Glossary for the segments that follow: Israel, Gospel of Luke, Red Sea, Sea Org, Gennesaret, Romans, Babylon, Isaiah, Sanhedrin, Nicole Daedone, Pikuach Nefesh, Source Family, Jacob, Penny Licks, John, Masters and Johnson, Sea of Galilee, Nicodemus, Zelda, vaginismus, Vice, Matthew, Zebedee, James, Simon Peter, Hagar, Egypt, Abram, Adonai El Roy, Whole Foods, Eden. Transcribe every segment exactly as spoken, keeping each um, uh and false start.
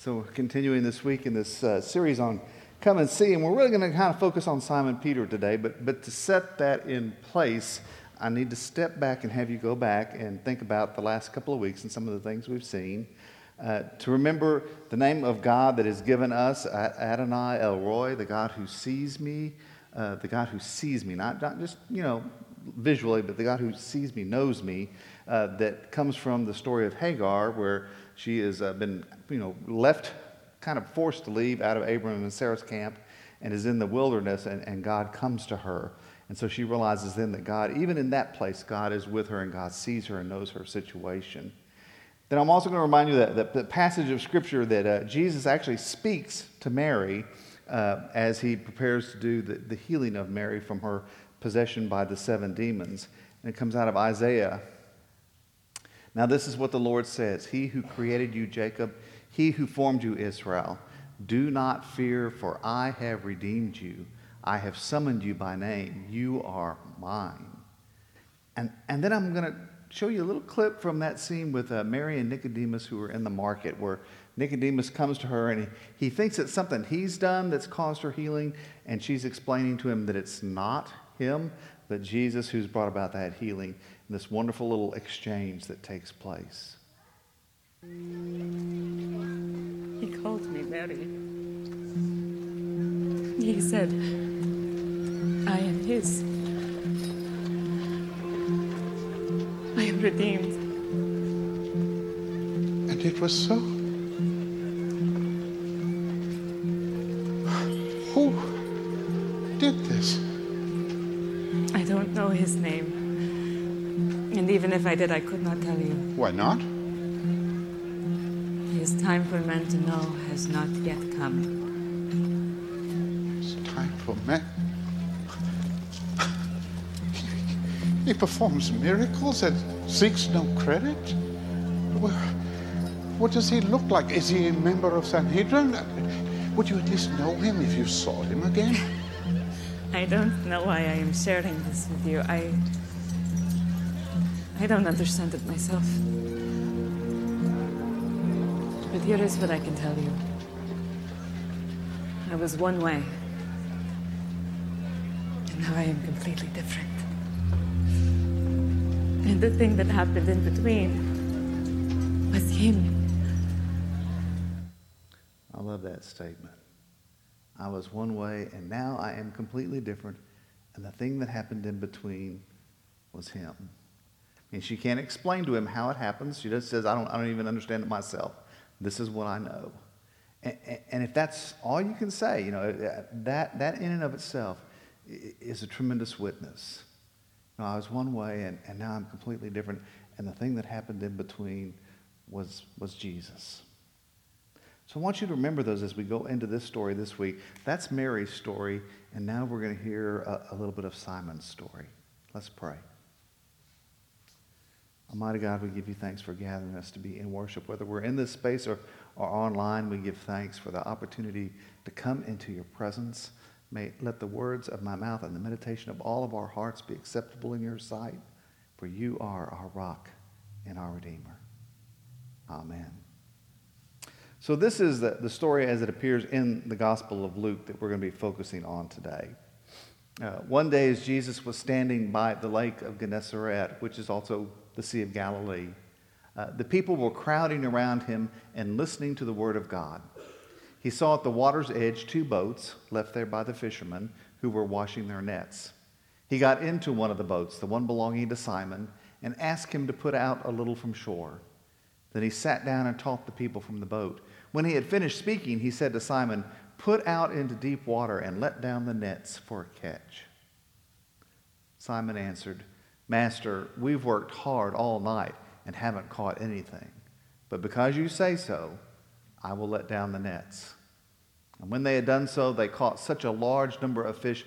So we're continuing this week in this uh, series on Come and See, and we're really going to kind of focus on Simon Peter today, but but to set that in place, I need to step back and have you go back and think about the last couple of weeks and some of the things we've seen. Uh, to remember the name of God that is given us, Adonai El Roy, the God who sees me, uh, the God who sees me, not, not just, you know, visually, but the God who sees me, knows me, uh, that comes from the story of Hagar, where she has uh, been, you know, left, kind of forced to leave out of Abram and Sarah's camp, and is in the wilderness, and, and God comes to her. And so she realizes then that God, even in that place, God is with her, and God sees her and knows her situation. Then I'm also going to remind you that, that the passage of Scripture that uh, Jesus actually speaks to Mary uh, as he prepares to do the, the healing of Mary from her possession by the seven demons. And it comes out of Isaiah. Now this is what the Lord says, "He who created you, Jacob, he who formed you, Israel, do not fear, for I have redeemed you. I have summoned you by name. You are mine." And, and then I'm going to show you a little clip from that scene with uh, Mary and Nicodemus, who are in the market, where Nicodemus comes to her and he, he thinks it's something he's done that's caused her healing, and she's explaining to him that it's not him, but Jesus who's brought about that healing, and this wonderful little exchange that takes place. He called me Mary. He said, "I am his. I am redeemed." And it was so. Who did this? I don't know his name. And even if I did, I could not tell you. Why not? His time for man to know has not yet come. It's time for man. He performs miracles and seeks no credit? What does he look like? Is he a member of Sanhedrin? Would you at least know him if you saw him again? I don't know why I am sharing this with you. I, I don't understand it myself. But here is what I can tell you. I was one way, and now I am completely different. And the thing that happened in between was him. I love that statement. I was one way, and now I am completely different, and the thing that happened in between was him. And she can't explain to him how it happens. She just says, I don't, I don't even understand it myself. This is what I know. And, and if that's all you can say, you know, that, that in and of itself is a tremendous witness. No, I was one way, and, and now I'm completely different. And the thing that happened in between was, was Jesus. So I want you to remember those as we go into this story this week. That's Mary's story, and now we're going to hear a, a little bit of Simon's story. Let's pray. Almighty God, we give you thanks for gathering us to be in worship. Whether we're in this space or, or online, we give thanks for the opportunity to come into your presence. May let the words of my mouth and the meditation of all of our hearts be acceptable in your sight, for you are our rock and our Redeemer. Amen. So this is the, the story as it appears in the Gospel of Luke that we're going to be focusing on today. Uh, one day as Jesus was standing by the lake of Gennesaret, which is also the Sea of Galilee, uh, the people were crowding around him and listening to the word of God. He saw at the water's edge two boats left there by the fishermen who were washing their nets. He got into one of the boats, the one belonging to Simon, and asked him to put out a little from shore. Then he sat down and taught the people from the boat. When he had finished speaking, he said to Simon, "Put out into deep water and let down the nets for a catch." Simon answered, "Master, we've worked hard all night and haven't caught anything. But because you say so, I will let down the nets." And when they had done so, they caught such a large number of fish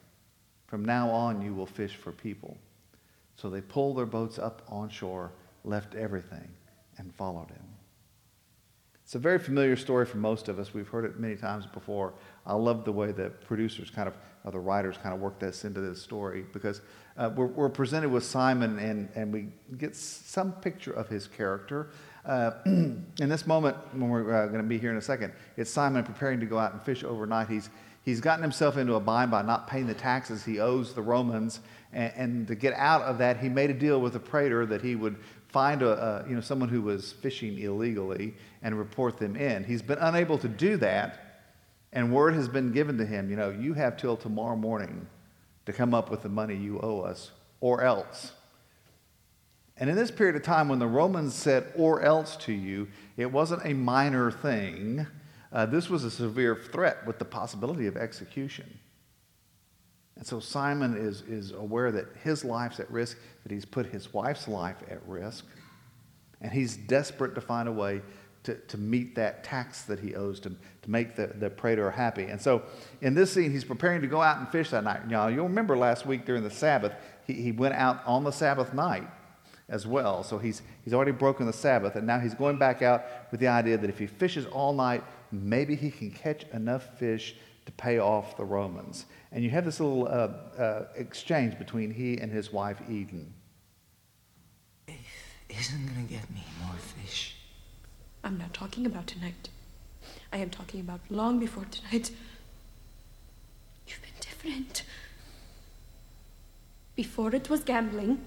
From now on you will fish for people." So they pulled their boats up on shore, left everything, and followed him. It's a very familiar story for most of us. We've heard it many times before. I love the way that producers kind of, or the writers kind of work this into this story, because uh, we're, we're presented with Simon and, and we get some picture of his character. Uh, in this moment, when we're uh, going to be here in a second, it's Simon preparing to go out and fish overnight. He's He's gotten himself into a bind by not paying the taxes he owes the Romans, and, and to get out of that, he made a deal with a praetor that he would find a, a you know someone who was fishing illegally and report them in. He's been unable to do that, and word has been given to him, you know, you have till tomorrow morning to come up with the money you owe us, or else. And in this period of time, when the Romans said "or else" to you, it wasn't a minor thing. Uh, this was a severe threat with the possibility of execution. And so Simon is, is aware that his life's at risk, that he's put his wife's life at risk, and he's desperate to find a way to, to meet that tax that he owes, to, to make the, the praetor happy. And so in this scene, he's preparing to go out and fish that night. Now, you'll remember last week during the Sabbath, he, he went out on the Sabbath night as well. So he's, he's already broken the Sabbath, and now he's going back out with the idea that if he fishes all night, maybe he can catch enough fish to pay off the Romans. And you have this little uh, uh, exchange between he and his wife, Eden. It isn't going to get me more fish. I'm not talking about tonight. I am talking about long before tonight. You've been different. Before it was gambling,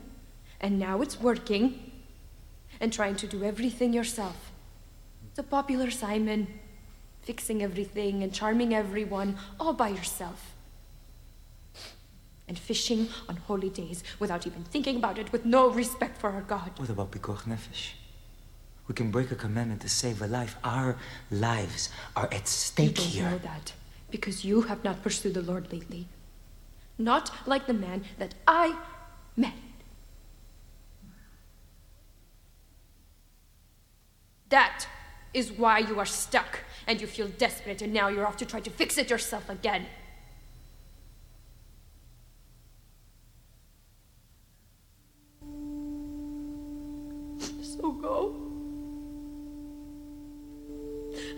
and now it's working, and trying to do everything yourself. The popular Simon. Fixing everything and charming everyone, all by yourself. And fishing on holy days without even thinking about it, with no respect for our God. What about Pikuach Nefesh? We can break a commandment to save a life. Our lives are at stake here. You don't know that, because you have not pursued the Lord lately. Not like the man that I married. That is why you are stuck. And you feel desperate, and now you're off to try to fix it yourself again. So go.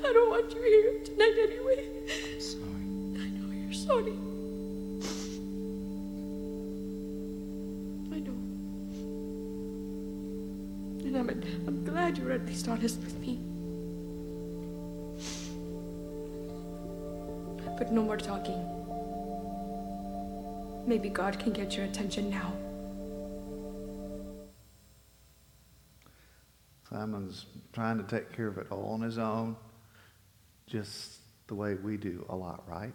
I don't want you here tonight anyway. I'm sorry. I know you're sorry. I know. And I'm, I'm glad you're at least honest with me. But no more talking. Maybe God can get your attention now. Simon's trying to take care of it all on his own, just the way we do a lot, right?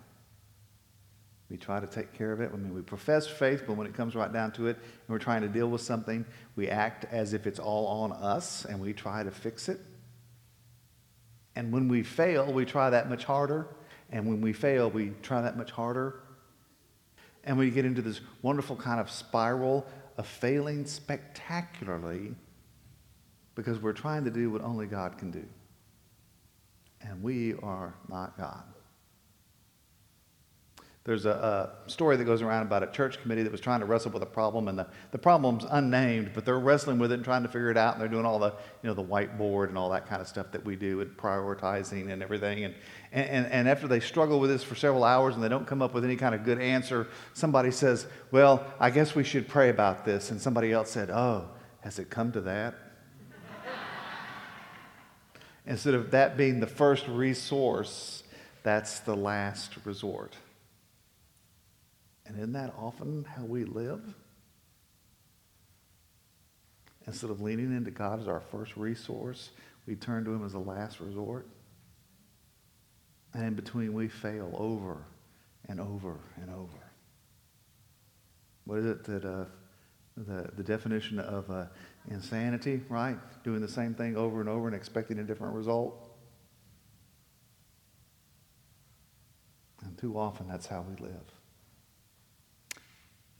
We try to take care of it. I mean, we profess faith, but when it comes right down to it, and we're trying to deal with something, we act as if it's all on us, and we try to fix it. And when we fail, we try that much harder. And when we fail, we try that much harder. And we get into this wonderful kind of spiral of failing spectacularly because we're trying to do what only God can do. And we are not God. There's a, a story that goes around about a church committee that was trying to wrestle with a problem, and the, the problem's unnamed, but they're wrestling with it and trying to figure it out, and they're doing all the, you know, the whiteboard and all that kind of stuff that we do, and prioritizing and everything. And, and, and after they struggle with this for several hours and they don't come up with any kind of good answer, somebody says, "Well, I guess we should pray about this." And somebody else said, "Oh, has it come to that?" Instead of that being the first resource, that's the last resort. And isn't that often how we live? Instead of leaning into God as our first resource, we turn to Him as a last resort. And in between, we fail over and over and over. What is it that uh, the, the definition of uh, insanity, right? Doing the same thing over and over and expecting a different result. And too often, that's how we live.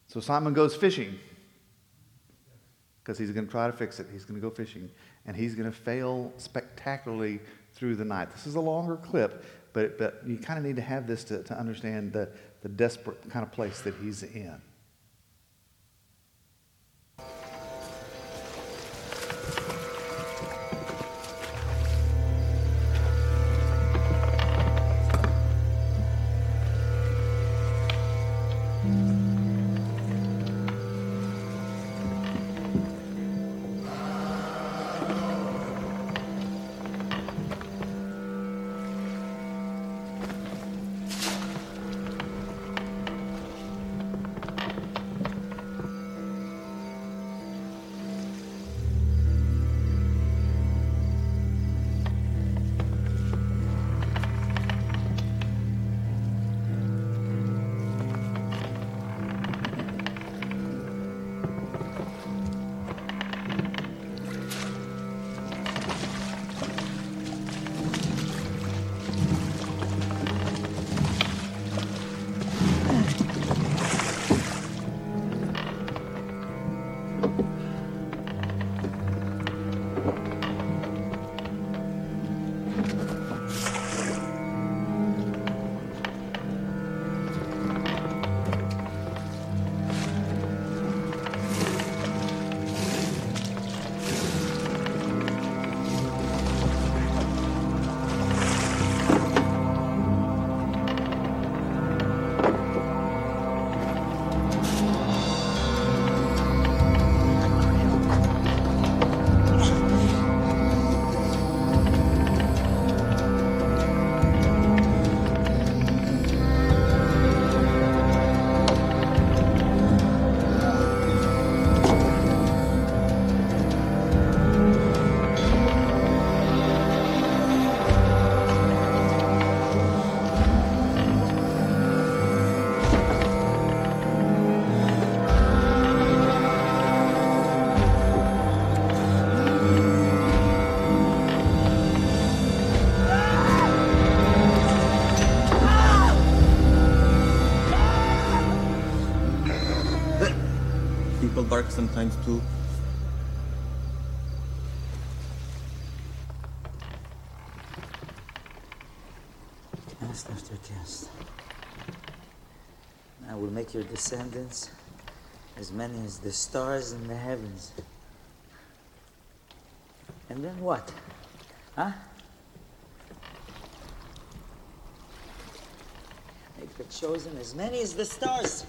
So Simon goes fishing. because he's going to try to fix it. He's going to go fishing, and he's going to fail spectacularly through the night. This is a longer clip, but but you kind of need to have this to, to understand the, the desperate kind of place that he's in. Sometimes too. Yes, Mister Just. I will make your descendants as many as the stars in the heavens. And then what? Huh? Make the chosen as many as the stars.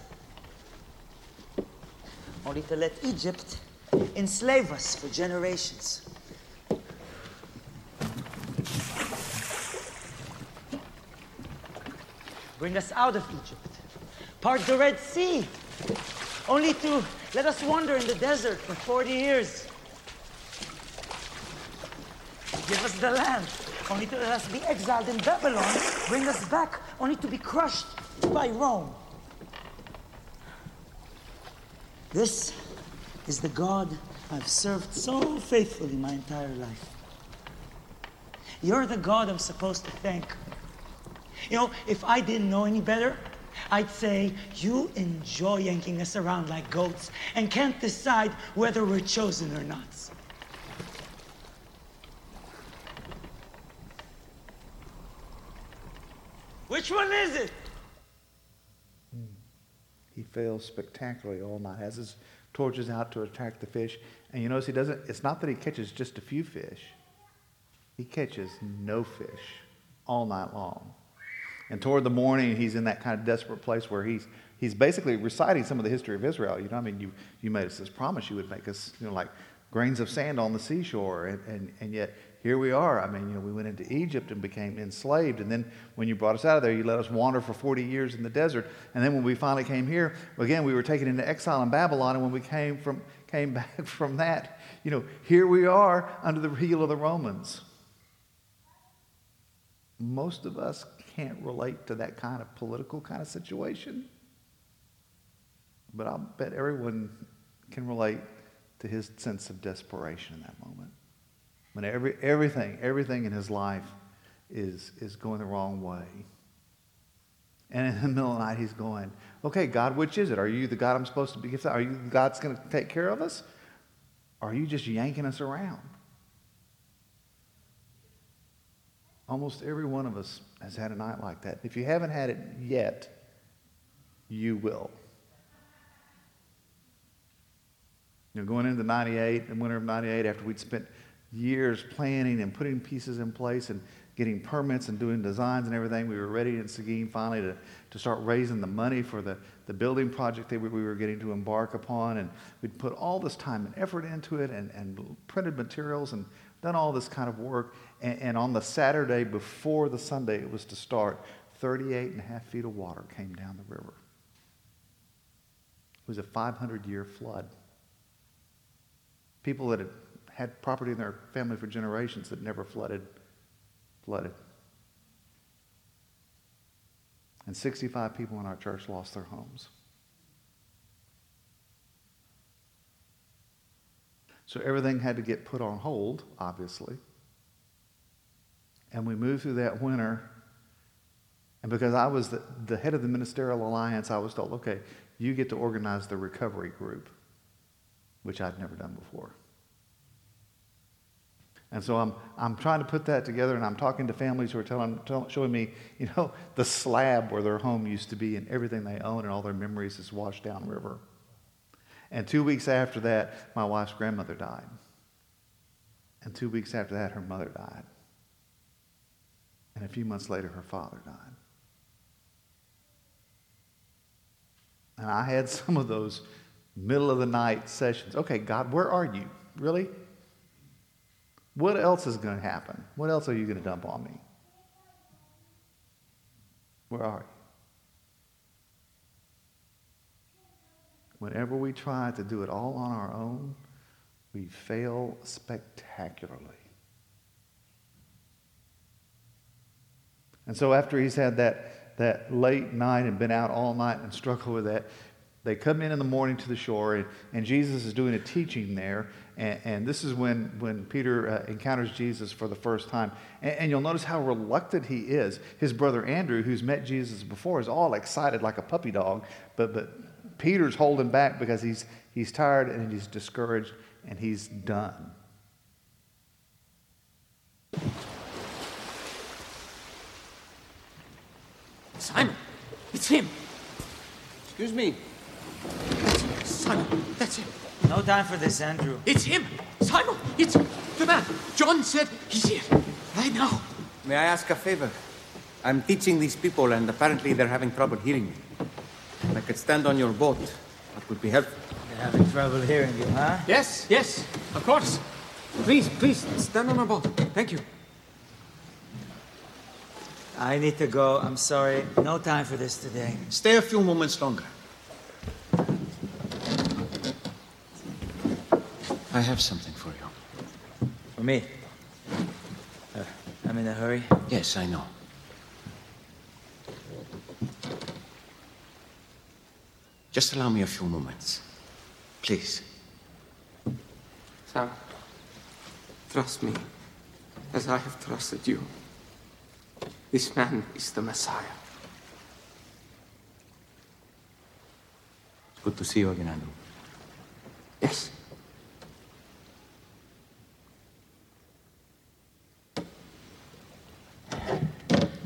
Only to let Egypt enslave us for generations. Bring us out of Egypt. Part the Red Sea. Only to let us wander in the desert for forty years. Give us the land. Only to let us be exiled in Babylon. Bring us back. Only to be crushed by Rome. This is the God I've served so faithfully my entire life. You're the God I'm supposed to thank. You know, if I didn't know any better, I'd say, you enjoy yanking us around like goats and can't decide whether we're chosen or not. Which one is it? He fails spectacularly all night, has his torches out to attack the fish. And you notice he doesn't, it's not that he catches just a few fish. He catches no fish all night long. And toward the morning, he's in that kind of desperate place where he's he's basically reciting some of the history of Israel. You know, I mean, you, you made us this promise you would make us, you know, like grains of sand on the seashore. And, and, and yet here we are. I mean, you know, we went into Egypt and became enslaved. And then when you brought us out of there, you let us wander for forty years in the desert. And then when we finally came here, again, we were taken into exile in Babylon. And when we came from came back from that, you know, here we are under the heel of the Romans. Most of us can't relate to that kind of political kind of situation. But I'll bet everyone can relate to his sense of desperation in that moment. When every everything, everything in his life is is going the wrong way. And in the middle of the night, he's going, okay, God, which is it? Are you the God I'm supposed to be? Are you the God that's going to take care of us? Or are you just yanking us around? Almost every one of us has had a night like that. If you haven't had it yet, you will. You know, going into ninety-eight, the winter of ninety-eight, after we'd spent years planning and putting pieces in place and getting permits and doing designs and everything, we were ready in Seguin finally to, to start raising the money for the, the building project that we, we were getting to embark upon. And we'd put all this time and effort into it and, and printed materials and done all this kind of work. And, and on the Saturday before the Sunday it was to start, thirty-eight and a half feet of water came down the river. It was a five hundred year flood. People that had had property in their family for generations that never flooded, flooded. And sixty-five people in our church lost their homes. So everything had to get put on hold, obviously. And we moved through that winter. And because I was the, the head of the Ministerial Alliance, I was told, okay, you get to organize the recovery group, which I'd never done before. And so I'm I'm trying to put that together, and I'm talking to families who are telling, telling, showing me, you know, the slab where their home used to be and everything they own and all their memories is washed down river. And two weeks after that, my wife's grandmother died. And two weeks after that, her mother died. And a few months later, her father died. And I had some of those middle of the night sessions. Okay, God, where are you? Really? What else is going to happen? What else are you going to dump on me? Where are you? Whenever we try to do it all on our own, we fail spectacularly. And so after he's had that, that late night and been out all night and struggled with that, they come in in the morning to the shore, and, and Jesus is doing a teaching there. And, and this is when, when Peter uh, encounters Jesus for the first time. And, and you'll notice how reluctant he is. His brother Andrew, who's met Jesus before, is all excited like a puppy dog. But but Peter's holding back because he's he's tired and he's discouraged and he's done. Simon, it's him. Excuse me. That's him. Simon, that's him. No time for this, Andrew. It's him. Simon, it's the man. John said he's here. Right now. May I ask a favor? I'm teaching these people, and apparently they're having trouble hearing me. If I could stand on your boat, that would be helpful. They're having trouble hearing you, huh? Yes, yes, of course. Please, please, stand on my boat. Thank you. I need to go. I'm sorry. No time for this today. Stay a few moments longer. I have something for you. For me? Uh, I'm in a hurry? Yes, I know. Just allow me a few moments. Please. Sir, trust me as I have trusted you. This man is the Messiah. Good to see you again, Andrew. Yes.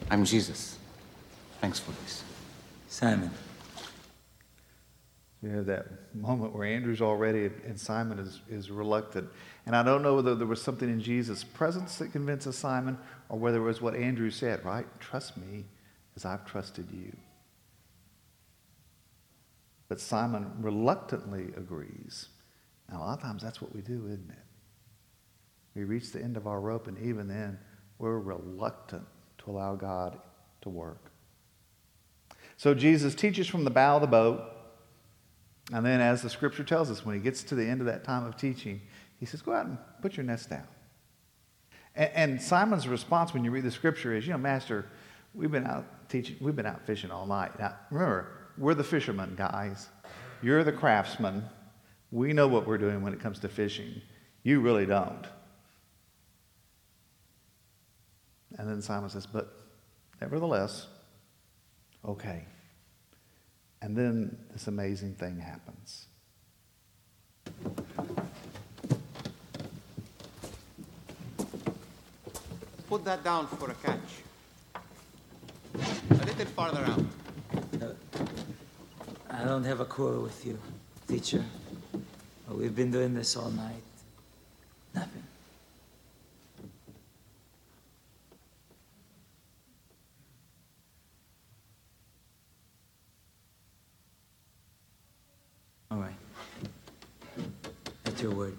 I'm Jesus. Thanks for this. Simon. You know, that moment where Andrew's already and Simon is, is reluctant. And I don't know whether there was something in Jesus' presence that convinces Simon or whether it was what Andrew said, right? Trust me as I've trusted you. But Simon reluctantly agrees. Now, a lot of times that's what we do, isn't it? We reach the end of our rope, and even then, we're reluctant to allow God to work. So Jesus teaches from the bow of the boat. And then, as the scripture tells us, when he gets to the end of that time of teaching, he says, go out and put your nets down. And, and Simon's response when you read the scripture is, you know, Master, we've been out teaching, we've been out fishing all night. Now, remember, we're the fishermen, guys. You're the craftsmen. We know what we're doing when it comes to fishing. You really don't. And then Simon says, but nevertheless, okay. And then this amazing thing happens. Put that down for a catch. A little farther out. No, I don't have a quarrel with you, teacher. But we've been doing this all night. Nothing. All right. That's your word.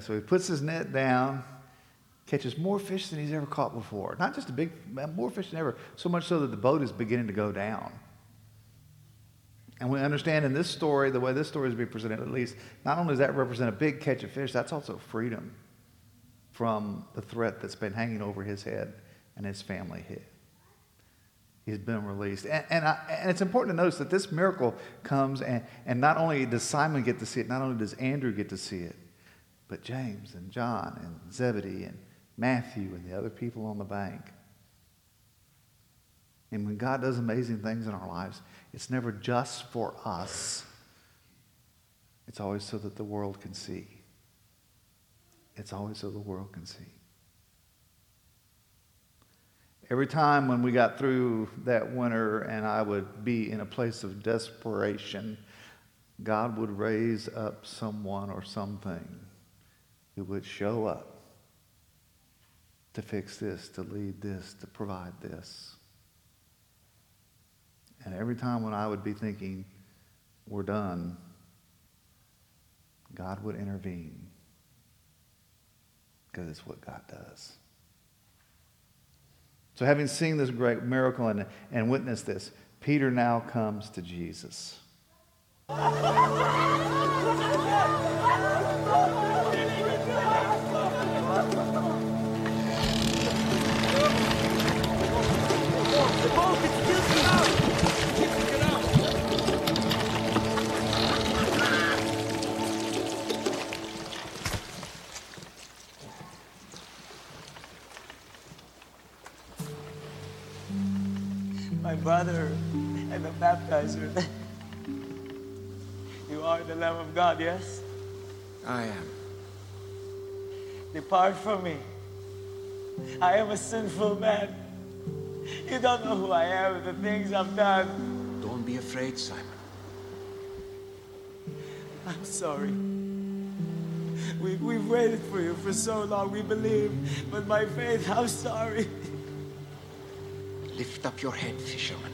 So he puts his net down, catches more fish than he's ever caught before. Not just a big, more fish than ever, so much so that the boat is beginning to go down. And we understand in this story, the way this story is being presented at least, not only does that represent a big catch of fish, that's also freedom from the threat that's been hanging over his head and his family head. He's been released. And, and, I, and it's important to notice that this miracle comes, and, and not only does Simon get to see it, not only does Andrew get to see it, but James and John and Zebedee and Matthew and the other people on the bank. And when God does amazing things in our lives, it's never just for us. It's always so that the world can see. It's always so the world can see. Every time when we got through that winter and I would be in a place of desperation, God would raise up someone or something who would show up to fix this, to lead this, to provide this. And every time when I would be thinking, we're done, God would intervene, because it's what God does. So having seen this great miracle and, and witnessed this, Peter now comes to Jesus. My brother, I'm a baptizer. You are the Lamb of God, yes? I am. Depart from me. I am a sinful man. You don't know who I am, the things I've done. Don't be afraid, Simon. I'm sorry. We, we've waited for you for so long, we believe. But my faith, I'm sorry. Lift up your head, fisherman.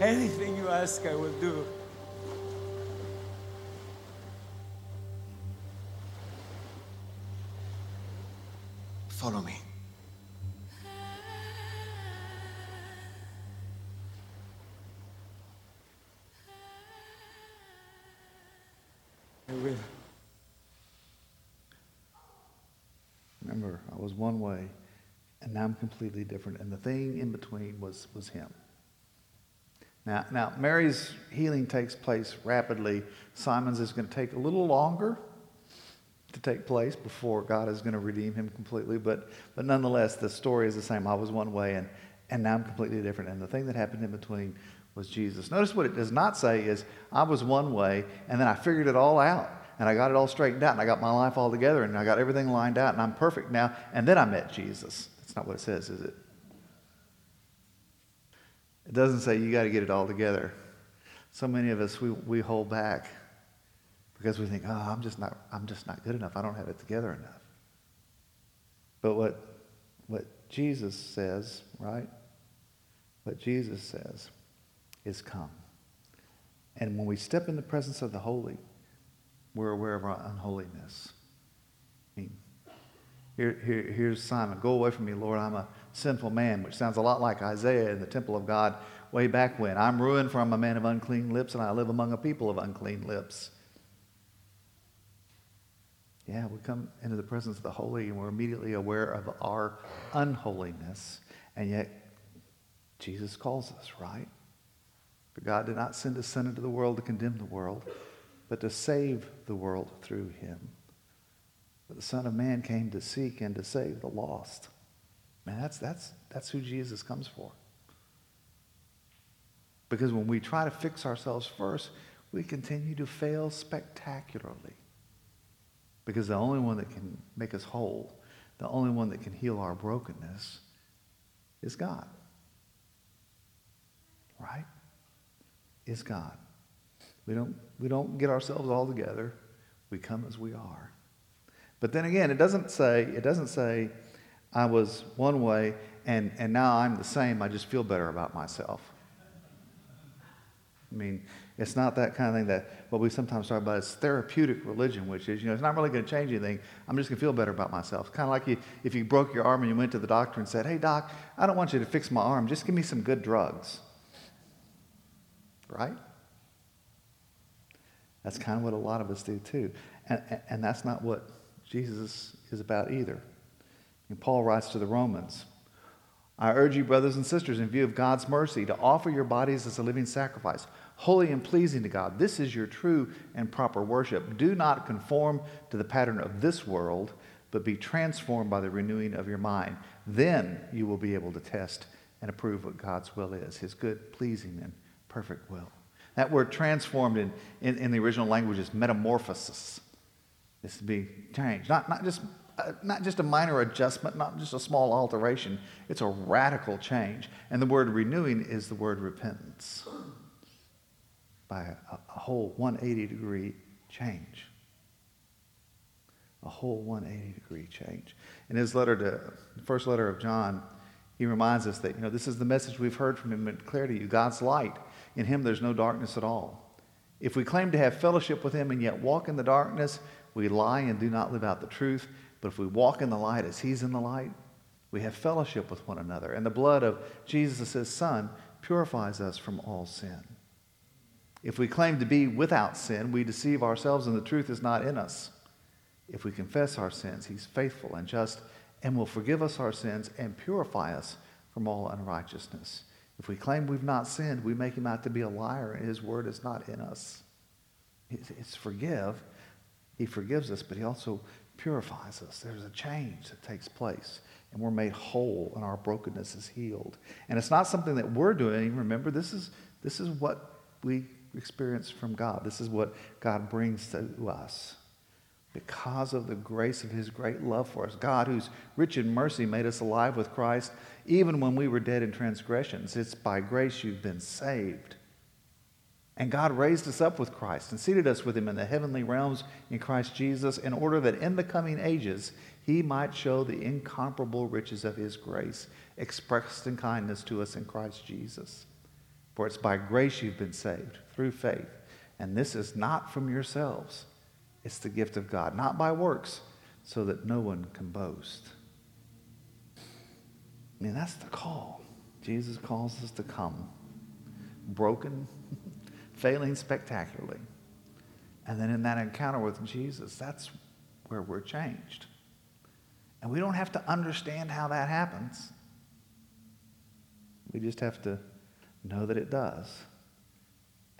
Anything you ask, I will do. Follow me. I will. Remember, I was one way, and now I'm completely different. And the thing in between was, was him. Now, now, Mary's healing takes place rapidly. Simon's is going to take a little longer to take place before God is going to redeem him completely. But, but nonetheless, the story is the same. I was one way, and, and now I'm completely different. And the thing that happened in between was Jesus. Notice what it does not say is, I was one way, and then I figured it all out, and I got it all straightened out, and I got my life all together, and I got everything lined out, and I'm perfect now, and then I met Jesus. That's not what it says, is it? It doesn't say you got to get it all together. So many of us, we, we hold back because we think, oh, I'm just not, I'm just not good enough. I don't have it together enough. But what, what Jesus says, right? What Jesus says is come. And when we step in the presence of the holy, we're aware of our unholiness. I mean, here, here, here's Simon. Go away from me, Lord. I'm a sinful man, which sounds a lot like Isaiah in the temple of God way back when. I'm ruined, for I'm a man of unclean lips, and I live among a people of unclean lips. Yeah, we come into the presence of the holy, and we're immediately aware of our unholiness, and yet Jesus calls us, right? For God did not send his Son into the world to condemn the world, but to save the world through him. But the Son of Man came to seek and to save the lost. Man, that's, that's, that's who Jesus comes for. Because when we try to fix ourselves first, we continue to fail spectacularly. Because the only one that can make us whole, the only one that can heal our brokenness, is God. Right? Is God. We don't, we don't get ourselves all together. We come as we are. But then again, it doesn't say, it doesn't say I was one way and, and now I'm the same. I just feel better about myself. I mean, it's not that kind of thing that what we sometimes talk about is therapeutic religion, which is, you know, it's not really going to change anything. I'm just going to feel better about myself. It's kind of like you, if you broke your arm and you went to the doctor and said, hey, doc, I don't want you to fix my arm. Just give me some good drugs. Right? That's kind of what a lot of us do too. And, and that's not what Jesus is about either. And Paul writes to the Romans, I urge you, brothers and sisters, in view of God's mercy, to offer your bodies as a living sacrifice, holy and pleasing to God. This is your true and proper worship. Do not conform to the pattern of this world, but be transformed by the renewing of your mind. Then you will be able to test and approve what God's will is, his good, pleasing, and perfect will. That word transformed in, in, in the original language is metamorphosis. It's to be changed. Not, not, just, uh, not just a minor adjustment, not just a small alteration. It's a radical change. And the word renewing is the word repentance. By a, a whole one hundred eighty degree change. A whole one hundred eighty degree change. In his letter to, the first letter of John, he reminds us that, you know, this is the message we've heard from him and declare to you, God's light. In him there's no darkness at all. If we claim to have fellowship with him and yet walk in the darkness, we lie and do not live out the truth. But if we walk in the light as he's in the light, we have fellowship with one another. And the blood of Jesus, his Son, purifies us from all sin. If we claim to be without sin, we deceive ourselves and the truth is not in us. If we confess our sins, he's faithful and just and will forgive us our sins and purify us from all unrighteousness. If we claim we've not sinned, we make him out to be a liar, and his word is not in us. It's forgive. He forgives us, but he also purifies us. There's a change that takes place, and we're made whole, and our brokenness is healed. And it's not something that we're doing. Remember, this is, this is what we experience from God. This is what God brings to us. Because of the grace of his great love for us. God, who's rich in mercy, made us alive with Christ, even when we were dead in transgressions. It's by grace you've been saved. And God raised us up with Christ and seated us with him in the heavenly realms in Christ Jesus, in order that in the coming ages he might show the incomparable riches of his grace expressed in kindness to us in Christ Jesus. For it's by grace you've been saved, through faith. And this is not from yourselves. It's the gift of God, not by works, so that no one can boast. I mean, that's the call. Jesus calls us to come, broken, failing spectacularly. And then in that encounter with Jesus, that's where we're changed. And we don't have to understand how that happens. We just have to know that it does,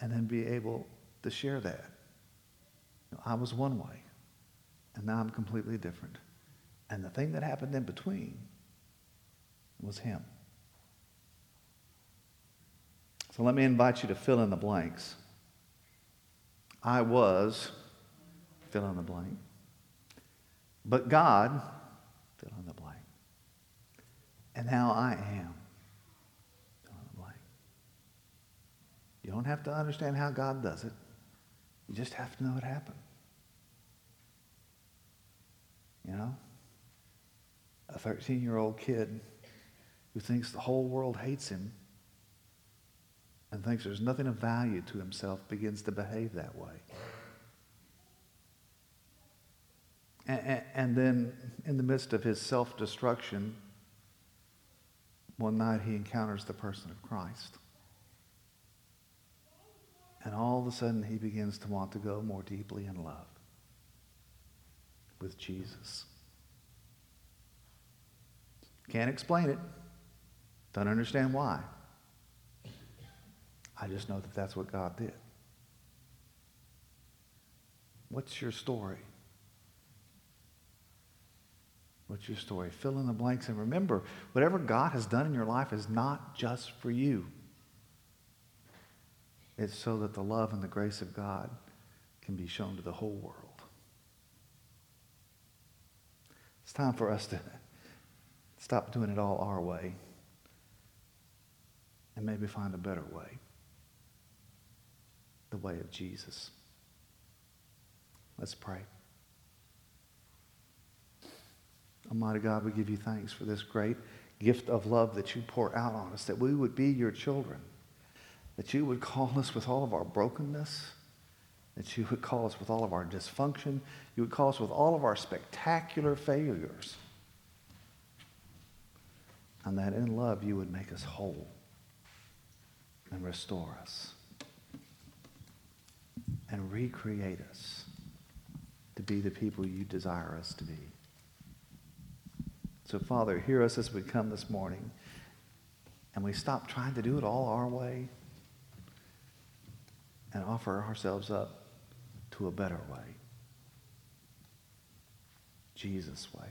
and then be able to share that. You know, I was one way, and now I'm completely different. And the thing that happened in between was him. So let me invite you to fill in the blanks. I was, fill in the blank. But God, fill in the blank. And now I am. You don't have to understand how God does it. You just have to know it happened. You know? A thirteen-year-old kid who thinks the whole world hates him and thinks there's nothing of value to himself begins to behave that way. And, and, and then, in the midst of his self-destruction, one night he encounters the person of Christ. And all of a sudden, he begins to want to go more deeply in love with Jesus. Can't explain it. Don't understand why. I just know that that's what God did. What's your story? What's your story? Fill in the blanks and remember, whatever God has done in your life is not just for you. It's so that the love and the grace of God can be shown to the whole world. It's time for us to stop doing it all our way and maybe find a better way, the way of Jesus. Let's pray. Almighty God, we give you thanks for this great gift of love that you pour out on us, that we would be your children. That you would call us with all of our brokenness, that you would call us with all of our dysfunction, you would call us with all of our spectacular failures, and that in love you would make us whole and restore us and recreate us to be the people you desire us to be. So, Father, hear us as we come this morning, and we stop trying to do it all our way, and offer ourselves up to a better way. Jesus' way.